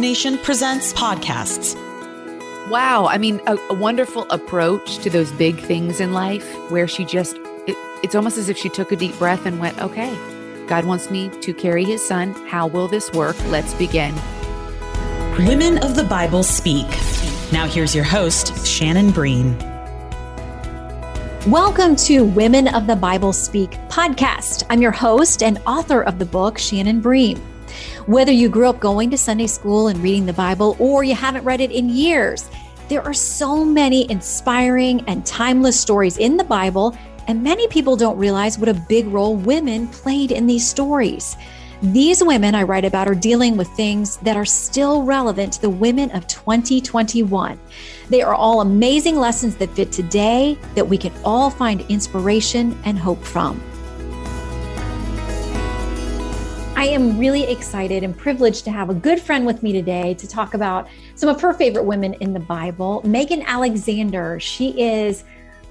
Nation presents podcasts. Wow, I mean, a wonderful approach to those big things in life where she just, it's almost as if she took a deep breath and went, okay, God wants me to carry his son. How will this work? Let's begin. Women of the Bible Speak. Now here's your host, Shannon Bream. Welcome to Women of the Bible Speak podcast. I'm your host and author of the book, Shannon Bream. Whether you grew up going to Sunday school and reading the Bible, or you haven't read it in years, there are so many inspiring and timeless stories in the Bible, and many people don't realize what a big role women played in these stories. These women I write about are dealing with things that are still relevant to the women of 2021. They are all amazing lessons that fit today that we can all find inspiration and hope from. I am really excited and privileged to have a good friend with me today to talk about some of her favorite women in the Bible. Megan Alexander. She is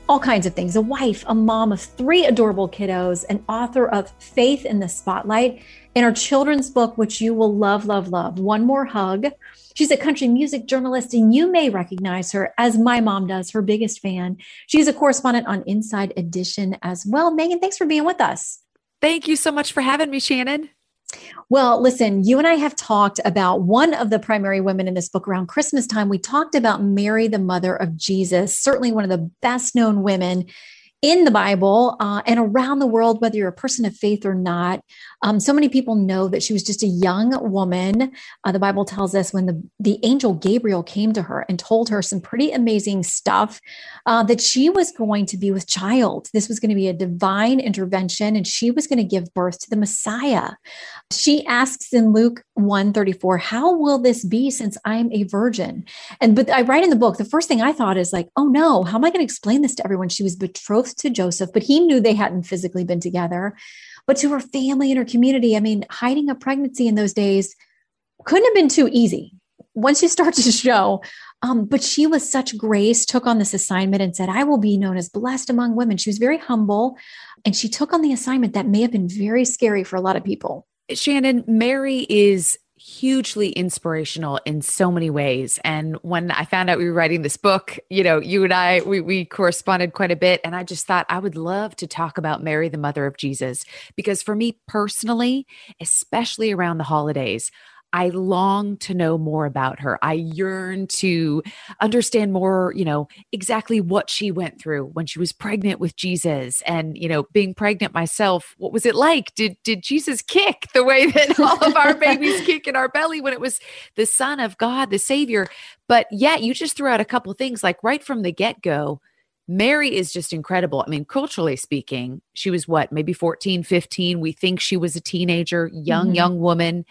all kinds of things, a wife, a mom of three adorable kiddos, an author of Faith in the Spotlight, and her children's book, which you will love, love, love, One More Hug. She's a country music journalist, and you may recognize her as my mom does, her biggest fan. She's a correspondent on Inside Edition as well. Megan, thanks for being with us. Thank you so much for having me, Shannon. Well, listen, you and I have talked about one of the primary women in this book around Christmas time. We talked about Mary, the mother of Jesus, certainly one of the best known women in the Bible and around the world, whether you're a person of faith or not. So many people know that she was just a young woman. The Bible tells us when the angel Gabriel came to her and told her some pretty amazing stuff, that she was going to be with child. This was going to be a divine intervention, and she was going to give birth to the Messiah. She asks in Luke 1:34, how will this be since I'm a virgin? But I write in the book, the first thing I thought is like, oh no, how am I going to explain this to everyone? She was betrothed to Joseph, but he knew they hadn't physically been together. But to her family and her community, I mean, hiding a pregnancy in those days couldn't have been too easy once you start to show. But she with such grace took on this assignment and said, I will be known as blessed among women. She was very humble, and she took on the assignment that may have been very scary for a lot of people. Shannon, Mary is hugely inspirational in so many ways. And when I found out we were writing this book, you know, you and I, we corresponded quite a bit. And I just thought I would love to talk about Mary, the mother of Jesus, because for me personally, especially around the holidays, I long to know more about her. I yearn to understand more, you know, exactly what she went through when she was pregnant with Jesus and, you know, being pregnant myself, what was it like? Did Jesus kick the way that all of our babies kick in our belly when it was the Son of God, the Savior? But yeah, you just threw out a couple of things, like right from the get-go, Mary is just incredible. I mean, culturally speaking, she was what, maybe 14, 15. We think she was a teenager, young woman.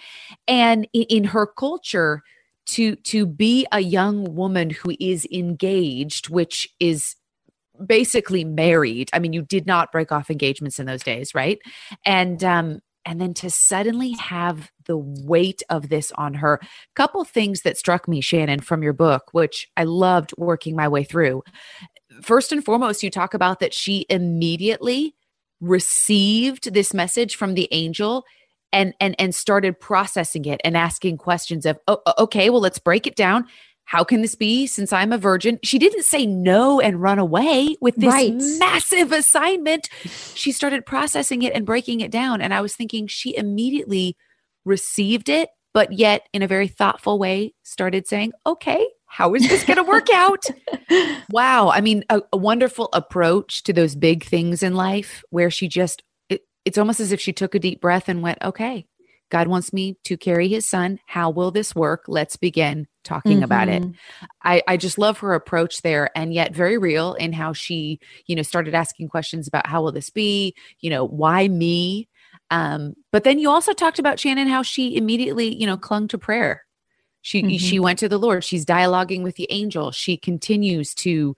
And in her culture, to be a young woman who is engaged, which is basically married. I mean, you did not break off engagements in those days, right? And then to suddenly have the weight of this on her. Couple things that struck me, Shannon, from your book, which I loved working my way through. First and foremost, you talk about that she immediately received this message from the angel and started processing it and asking questions of, oh, okay, well, let's break it down. How can this be since I'm a virgin? She didn't say no and run away with this massive assignment. She started processing it and breaking it down. And I was thinking she immediately received it, but yet in a very thoughtful way started saying, okay, how is this going to work out? Wow. I mean, a wonderful approach to those big things in life where she just, it's almost as if she took a deep breath and went, okay, God wants me to carry his son. How will this work? Let's begin talking about it. I just love her approach there, and yet very real in how she, you know, started asking questions about how will this be, you know, why me? But then you also talked about, Shannon, how she immediately, clung to prayer. She went to the Lord. She's dialoguing with the angel. She continues to,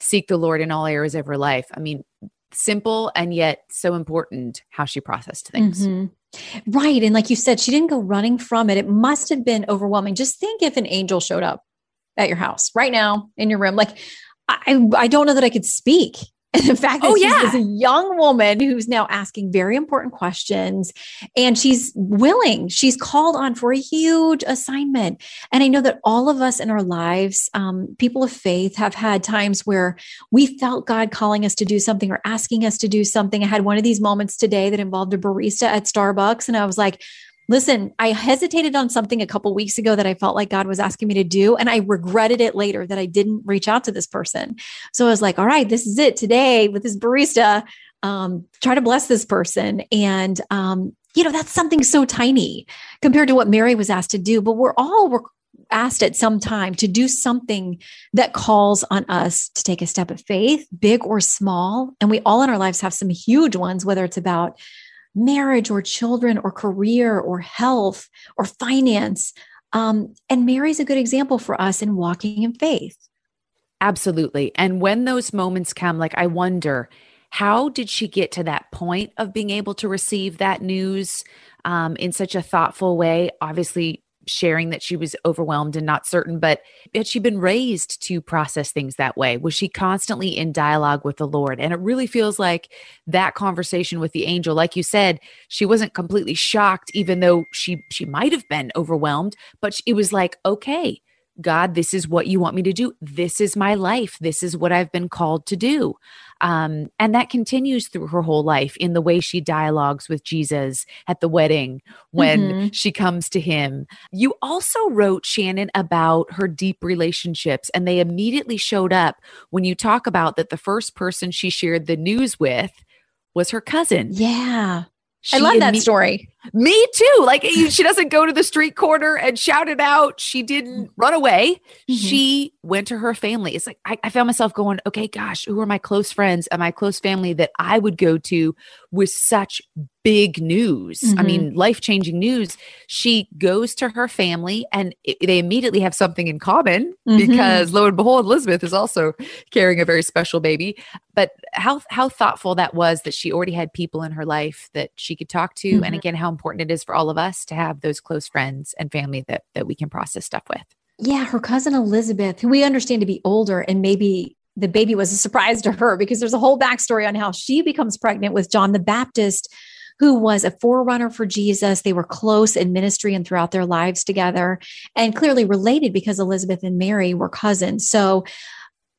seek the Lord in all areas of her life. I mean, simple and yet so important how she processed things. Mm-hmm. Right. And like you said, she didn't go running from it. It must have been overwhelming. Just think if an angel showed up at your house right now in your room. Like, I don't know that I could speak. And the fact that she's a young woman who's now asking very important questions, and she's willing, she's called on for a huge assignment. And I know that all of us in our lives, people of faith, have had times where we felt God calling us to do something or asking us to do something. I had one of these moments today that involved a barista at Starbucks. And I was like, listen, I hesitated on something a couple of weeks ago that I felt like God was asking me to do. And I regretted it later that I didn't reach out to this person. So I was like, all right, this is it today with this barista, try to bless this person. And, that's something so tiny compared to what Mary was asked to do, but we're asked at some time to do something that calls on us to take a step of faith, big or small. And we all in our lives have some huge ones, whether it's about marriage or children or career or health or finance. And Mary's a good example for us in walking in faith. Absolutely. And when those moments come, I wonder, how did she get to that point of being able to receive that news in such a thoughtful way? Obviously, sharing that she was overwhelmed and not certain, but had she been raised to process things that way? Was she constantly in dialogue with the Lord? And it really feels like that conversation with the angel, like you said, she wasn't completely shocked, even though she might've been overwhelmed, but it was like, okay, God, this is what you want me to do. This is my life. This is what I've been called to do. And that continues through her whole life in the way she dialogues with Jesus at the wedding when she comes to him. You also wrote, Shannon, about her deep relationships, and they immediately showed up when you talk about that the first person she shared the news with was her cousin. Yeah. I love that story. Me too. She doesn't go to the street corner and shout it out. She didn't run away. Mm-hmm. She went to her family. It's like, I found myself going, okay, gosh, who are my close friends and my close family that I would go to with such big news? Mm-hmm. I mean, life-changing news. She goes to her family, and they immediately have something in common because lo and behold, Elizabeth is also carrying a very special baby. But how thoughtful that was that she already had people in her life that she could talk to. Mm-hmm. And again, how important it is for all of us to have those close friends and family that we can process stuff with. Yeah. Her cousin Elizabeth, who we understand to be older, and maybe the baby was a surprise to her because there's a whole backstory on how she becomes pregnant with John the Baptist, who was a forerunner for Jesus. They were close in ministry and throughout their lives together, and clearly related because Elizabeth and Mary were cousins. So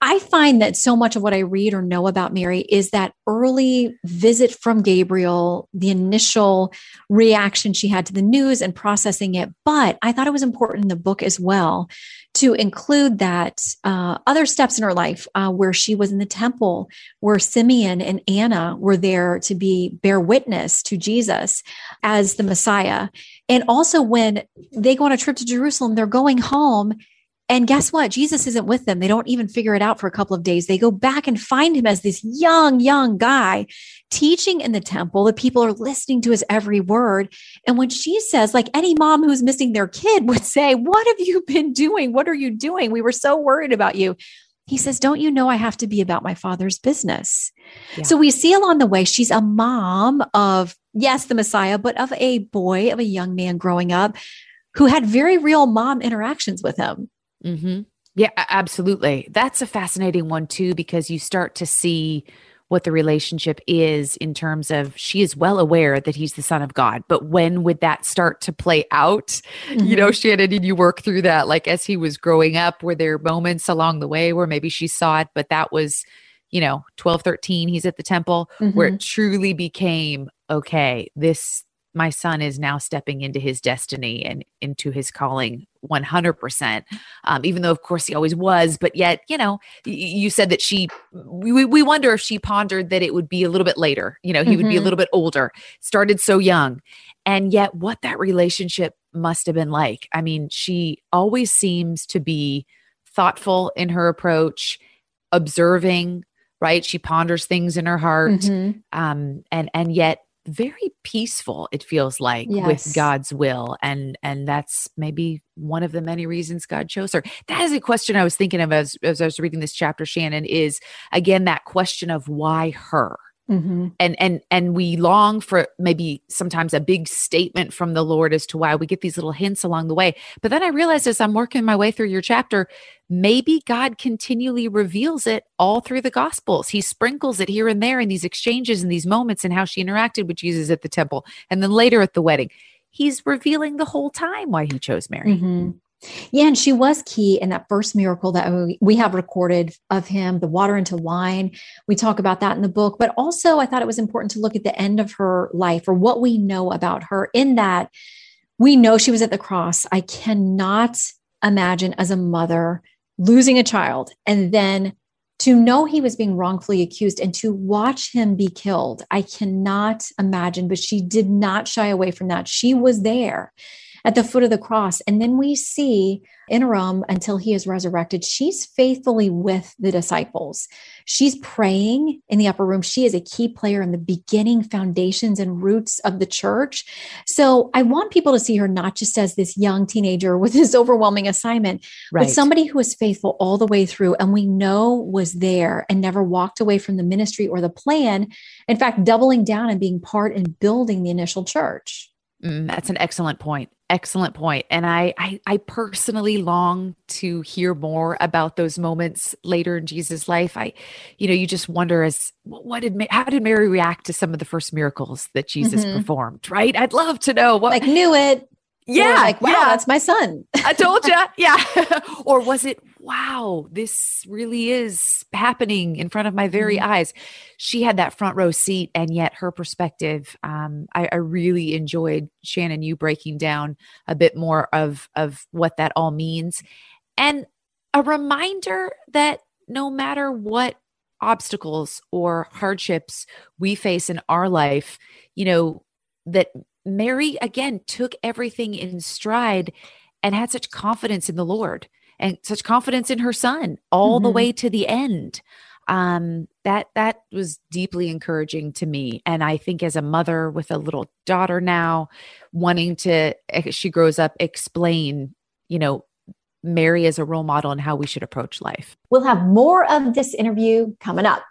I find that so much of what I read or know about Mary is that early visit from Gabriel, the initial reaction she had to the news and processing it. But I thought it was important in the book as well to include that other steps in her life where she was in the temple, where Simeon and Anna were there to bear witness to Jesus as the Messiah. And also when they go on a trip to Jerusalem, they're going home. And guess what? Jesus isn't with them. They don't even figure it out for a couple of days. They go back and find him as this young guy teaching in the temple. The people are listening to his every word. And when she says, like any mom who's missing their kid would say, what have you been doing? What are you doing? We were so worried about you. He says, don't you know I have to be about my Father's business? Yeah. So we see along the way, she's a mom of, yes, the Messiah, but of a boy, of a young man growing up who had very real mom interactions with him. Mm-hmm. Yeah, absolutely. That's a fascinating one too, because you start to see what the relationship is in terms of she is well aware that he's the Son of God, but when would that start to play out? Mm-hmm. Shannon, did you work through that? As he was growing up, were there moments along the way where maybe she saw it, but that was, 12, 13, he's at the temple where it truly became, okay, my son is now stepping into his destiny and into his calling 100%. Even though of course he always was, but yet, you said that we wonder if she pondered that it would be a little bit later, he would be a little bit older, started so young. And yet what that relationship must've been like. I mean, she always seems to be thoughtful in her approach, observing, right? She ponders things in her heart. And yet very peaceful, it feels like, with God's will. And that's maybe one of the many reasons God chose her. That is a question I was thinking of as I was reading this chapter, Shannon, is again, that question of why her? Mm-hmm. And we long for maybe sometimes a big statement from the Lord as to why. We get these little hints along the way. But then I realized as I'm working my way through your chapter, maybe God continually reveals it all through the Gospels. He sprinkles it here and there in these exchanges and these moments and how she interacted with Jesus at the temple and then later at the wedding. He's revealing the whole time why he chose Mary. Mm-hmm. Yeah. And she was key in that first miracle that we have recorded of him, the water into wine. We talk about that in the book, but also I thought it was important to look at the end of her life or what we know about her in that we know she was at the cross. I cannot imagine as a mother losing a child and then to know he was being wrongfully accused and to watch him be killed. I cannot imagine, but she did not shy away from that. She was there at the foot of the cross. And then we see interim until he is resurrected, she's faithfully with the disciples. She's praying in the upper room. She is a key player in the beginning foundations and roots of the church. So I want people to see her not just as this young teenager with this overwhelming assignment, but somebody who is faithful all the way through and we know was there and never walked away from the ministry or the plan. In fact, doubling down and being part in building the initial church. That's an excellent point. Excellent point. And I personally long to hear more about those moments later in Jesus' life. You just wonder how did Mary react to some of the first miracles that Jesus performed, right? I'd love to know what knew it. Yeah. Like, wow, that's my son. I told you. Yeah. Or was it, wow, this really is happening in front of my very eyes. She had that front row seat and yet her perspective, I really enjoyed, Shannon, you breaking down a bit more of what that all means. And a reminder that no matter what obstacles or hardships we face in our life, that Mary, again, took everything in stride and had such confidence in the Lord and such confidence in her son all the way to the end. That was deeply encouraging to me. And I think as a mother with a little daughter now wanting to, as she grows up, explain, Mary as a role model and how we should approach life. We'll have more of this interview coming up.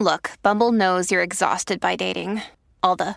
Look, Bumble knows you're exhausted by dating. All the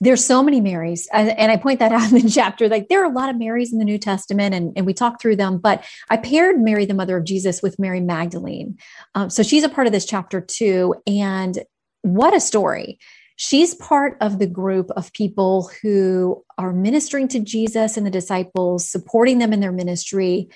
There's so many Marys, and I point that out in the chapter. Like, there are a lot of Marys in the New Testament, and we talk through them. But I paired Mary, the mother of Jesus, with Mary Magdalene. So she's a part of this chapter too. And what a story! She's part of the group of people who are ministering to Jesus and the disciples, supporting them in their ministry.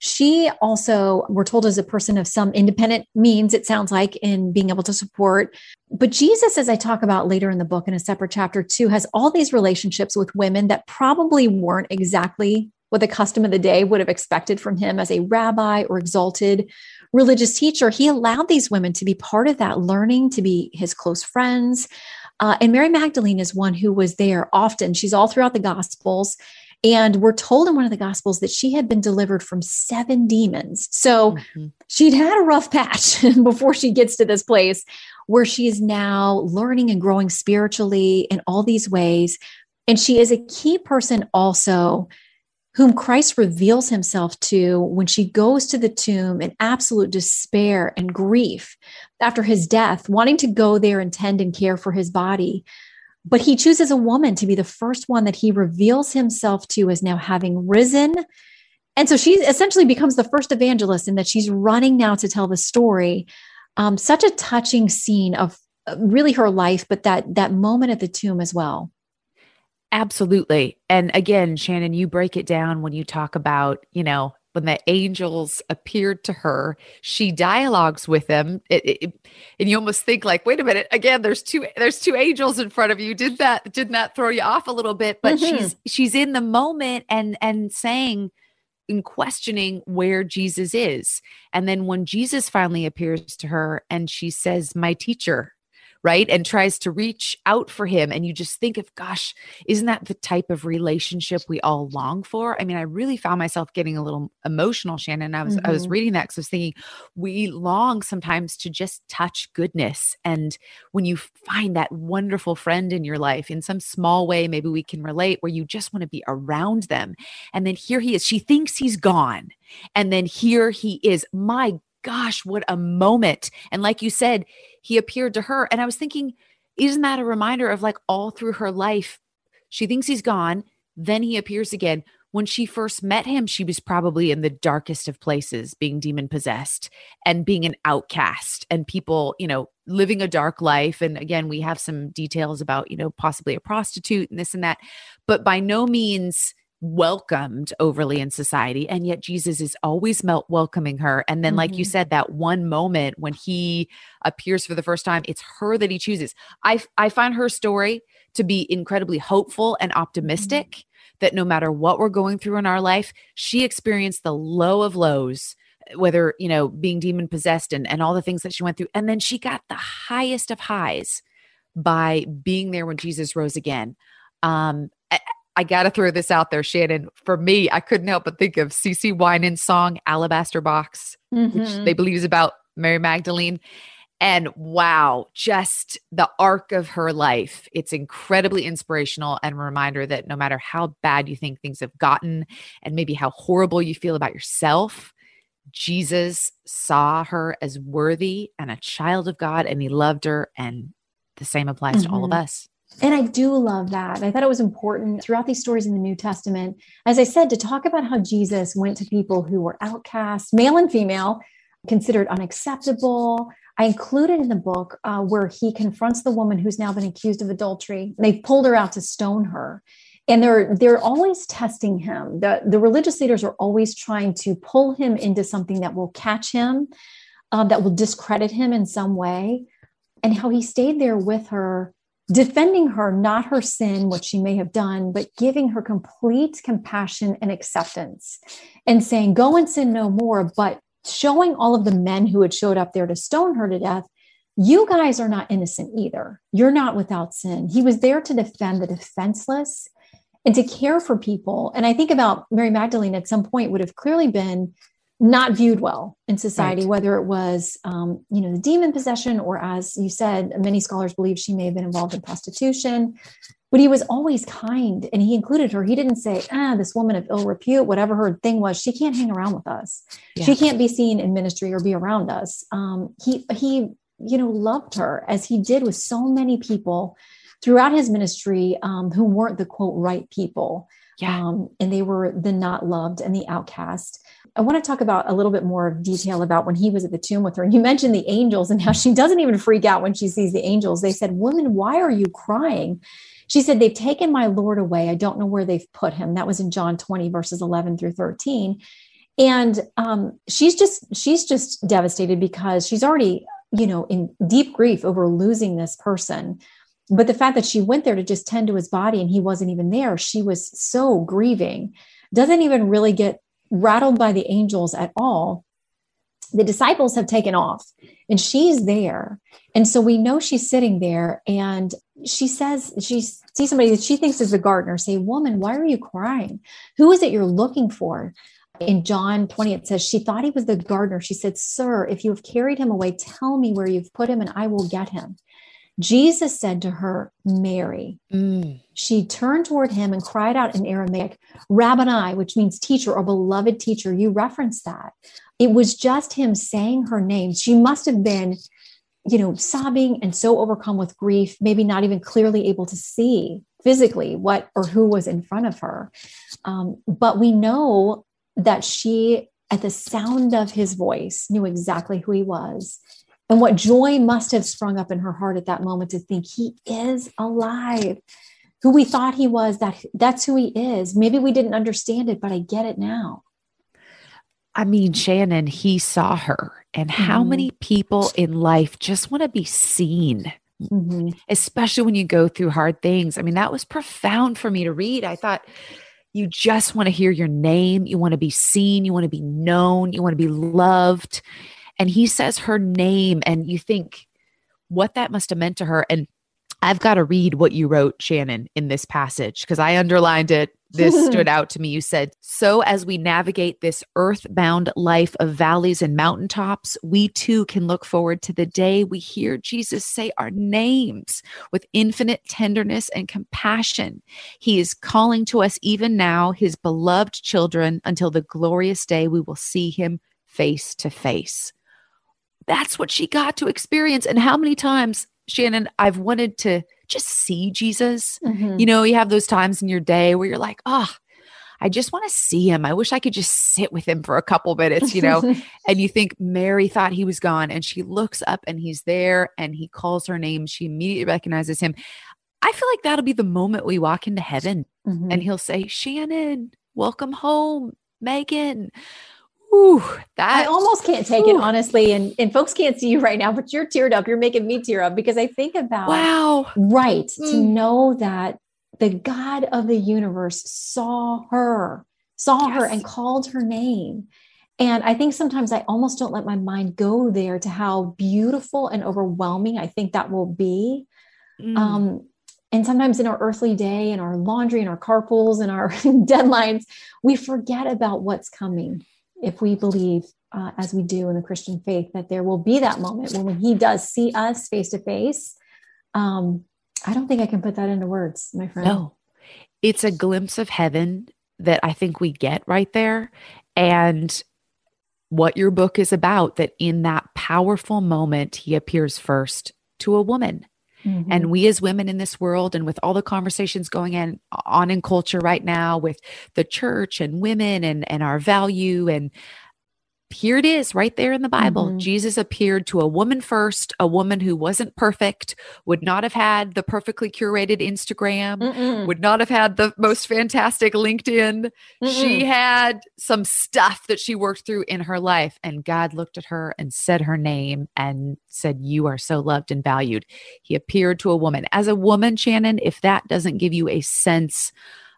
She also, we're told, is a person of some independent means, it sounds like, in being able to support. But Jesus, as I talk about later in the book in a separate chapter too, has all these relationships with women that probably weren't exactly what the custom of the day would have expected from him as a rabbi or exalted religious teacher. He allowed these women to be part of that learning, to be his close friends. And Mary Magdalene is one who was there often. She's all throughout the Gospels. And we're told in one of the Gospels that she had been delivered from 7 demons. So she'd had a rough patch before she gets to this place where she is now learning and growing spiritually in all these ways. And she is a key person also whom Christ reveals himself to when she goes to the tomb in absolute despair and grief after his death, wanting to go there and tend and care for his body. But he chooses a woman to be the first one that he reveals himself to as now having risen. And so she essentially becomes the first evangelist in that she's running now to tell the story. Such a touching scene of really her life, but that moment at the tomb as well. Absolutely. And again, Shannon, you break it down when you talk about, when the angels appeared to her, she dialogues with them. And you almost think like, wait a minute, again, there's two angels in front of you. Didn't that throw you off a little bit? But she's in the moment and saying, in questioning where Jesus is. And then when Jesus finally appears to her and she says, my teacher, right? And tries to reach out for him. And you just think of, gosh, isn't that the type of relationship we all long for? I mean, I really found myself getting a little emotional, Shannon. I was reading that because I was thinking we long sometimes to just touch goodness. And when you find that wonderful friend in your life in some small way, maybe we can relate, where you just want to be around them. And then here he is, she thinks he's gone. And then here he is. My gosh, what a moment. And like you said, he appeared to her. And I was thinking, isn't that a reminder of like all through her life, she thinks he's gone. Then he appears again. When she first met him, she was probably in the darkest of places, being demon possessed and being an outcast and people, you know, living a dark life. And again, we have some details about, you know, possibly a prostitute and this and that, but by no means welcomed overly in society. And yet Jesus is always welcoming her. And then, like you said, that one moment when he appears for the first time, it's her that he chooses. I find her story to be incredibly hopeful and optimistic that no matter what we're going through in our life, she experienced the low of lows, whether, you know, being demon possessed and all the things that she went through. And then she got the highest of highs by being there when Jesus rose again. I got to throw this out there, Shannon. For me, I couldn't help but think of CeCe Winans' song, Alabaster Box, which they believe is about Mary Magdalene. And wow, just the arc of her life. It's incredibly inspirational and a reminder that no matter how bad you think things have gotten and maybe how horrible you feel about yourself, Jesus saw her as worthy and a child of God, and he loved her. And the same applies to all of us. And I do love that. I thought it was important throughout these stories in the New Testament, as I said, to talk about how Jesus went to people who were outcasts, male and female, considered unacceptable. I included in the book where he confronts the woman who's now been accused of adultery. They pulled her out to stone her. And they're always testing him. The religious leaders are always trying to pull him into something that will catch him, that will discredit him in some way. And how he stayed there with her, defending her, not her sin, what she may have done, but giving her complete compassion and acceptance and saying, go and sin no more, but showing all of the men who had showed up there to stone her to death, you guys are not innocent either. You're not without sin. He was there to defend the defenseless and to care for people. And I think about Mary Magdalene at some point would have clearly been not viewed well in society, right, whether it was, you know, the demon possession, or as you said, many scholars believe she may have been involved in prostitution, but he was always kind and he included her. He didn't say, this woman of ill repute, whatever her thing was, she can't hang around with us. Yeah. She can't be seen in ministry or be around us. He, you know, loved her as he did with so many people throughout his ministry, who weren't the quote, right people. Yeah. And they were the not loved and the outcast. I want to talk about a little bit more of detail about when he was at the tomb with her. And you mentioned the angels and how she doesn't even freak out when she sees the angels. They said, woman, why are you crying? She said, they've taken my Lord away. I don't know where they've put him. That was in John 20 verses 11 through 13. And she's just devastated because she's already, you know, in deep grief over losing this person. But the fact that she went there to just tend to his body and he wasn't even there, she was so grieving, doesn't even really get rattled by the angels at all. The disciples have taken off and she's there. And so we know she's sitting there and she says, she sees somebody that she thinks is the gardener say, woman, why are you crying? Who is it you're looking for? In John 20, it says, she thought he was the gardener. She said, sir, if you have carried him away, tell me where you've put him and I will get him. Jesus said to her, Mary. She turned toward him and cried out in Aramaic, Rabboni, which means teacher or beloved teacher. You referenced that. It was just him saying her name. She must have been, you know, sobbing and so overcome with grief, maybe not even clearly able to see physically what or who was in front of her. But we know that she, at the sound of his voice, knew exactly who he was. And what joy must have sprung up in her heart at that moment to think he is alive. Who we thought he was, that's who he is. Maybe we didn't understand it, but I get it now. I mean, Shannon, he saw her. And how many people in life just want to be seen, especially when you go through hard things? I mean, that was profound for me to read. I thought, You just want to hear your name. You want to be seen. You want to be known. You want to be loved. And he says her name, and you think what that must have meant to her. And I've got to read what you wrote, Shannon, in this passage, because I underlined it. This stood out to me. You said, so as we navigate this earthbound life of valleys and mountaintops, we too can look forward to the day we hear Jesus say our names with infinite tenderness and compassion. He is calling to us even now, his beloved children, until the glorious day we will see him face to face. That's what she got to experience. And how many times, Shannon, I've wanted to just see Jesus. Mm-hmm. You know, you have those times in your day where you're like, oh, I just want to see him. I wish I could just sit with him for a couple minutes, you know, and you think Mary thought he was gone, and she looks up and he's there, and he calls her name. She immediately recognizes him. I feel like that'll be the moment we walk into heaven, mm-hmm. and he'll say, Shannon, welcome home, Megan. Ooh, that I almost can't take it, honestly. And folks can't see you right now, but you're teared up. You're making me tear up because I think about, wow, right. Mm. To know that the God of the universe saw her and called her name. And I think sometimes I almost don't let my mind go there to how beautiful and overwhelming I think that will be. Mm. And sometimes in our earthly day and our laundry and our car pools and our deadlines, we forget about what's coming. If we believe, as we do in the Christian faith, that there will be that moment when he does see us face to face. I don't think I can put that into words, my friend. No, it's a glimpse of heaven that I think we get right there. And what your book is about, that in that powerful moment, he appears first to a woman. Mm-hmm. And we as women in this world, and with all the conversations going on in culture right now with the church and women and our value, and here it is right there in the Bible. Mm-hmm. Jesus appeared to a woman first, a woman who wasn't perfect, would not have had the perfectly curated Instagram, mm-mm. would not have had the most fantastic LinkedIn. Mm-mm. She had some stuff that she worked through in her life, and God looked at her and said her name and said, you are so loved and valued. He appeared to a woman. As a woman, Shannon, if that doesn't give you a sense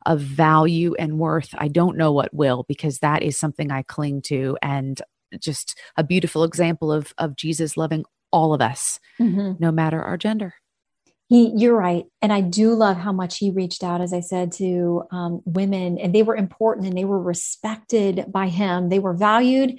of value and worth, I don't know what will, because that is something I cling to, and just a beautiful example of Jesus loving all of us, mm-hmm. no matter our gender. You're right. And I do love how much he reached out, as I said, to women, and they were important and they were respected by him. They were valued.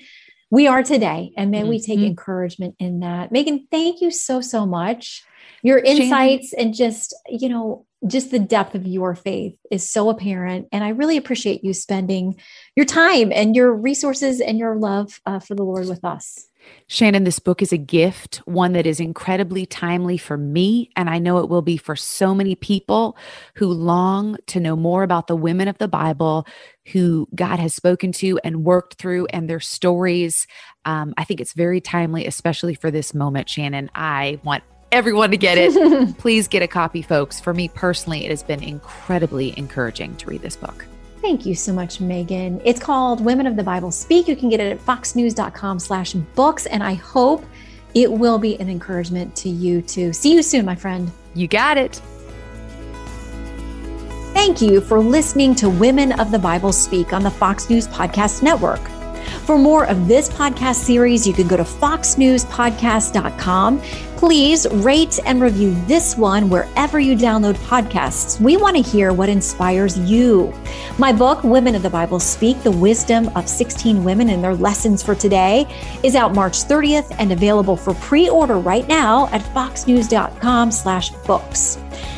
We are today. And may mm-hmm. we take encouragement in that. Megan, thank you so, so much. Your insights, Shannon, and just the depth of your faith is so apparent. And I really appreciate you spending your time and your resources and your love for the Lord with us. Shannon, this book is a gift, one that is incredibly timely for me. And I know it will be for so many people who long to know more about the women of the Bible who God has spoken to and worked through, and their stories. I think it's very timely, especially for this moment, Shannon. I want everyone to get it. Please get a copy, folks. For me personally, it has been incredibly encouraging to read this book. Thank you so much, Megan. It's called Women of the Bible Speak. You can get it at foxnews.com/books. And I hope it will be an encouragement to you too. See you soon, my friend. You got it. Thank you for listening to Women of the Bible Speak on the Fox News Podcast Network. For more of this podcast series, you can go to foxnewspodcast.com. Please rate and review this one wherever you download podcasts. We want to hear what inspires you. My book, Women of the Bible Speak, The Wisdom of 16 Women and Their Lessons for Today, is out March 30th and available for pre-order right now at foxnews.com/books.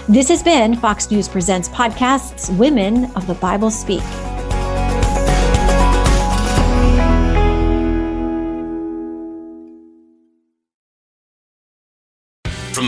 This has been Fox News Presents Podcasts, Women of the Bible Speak. From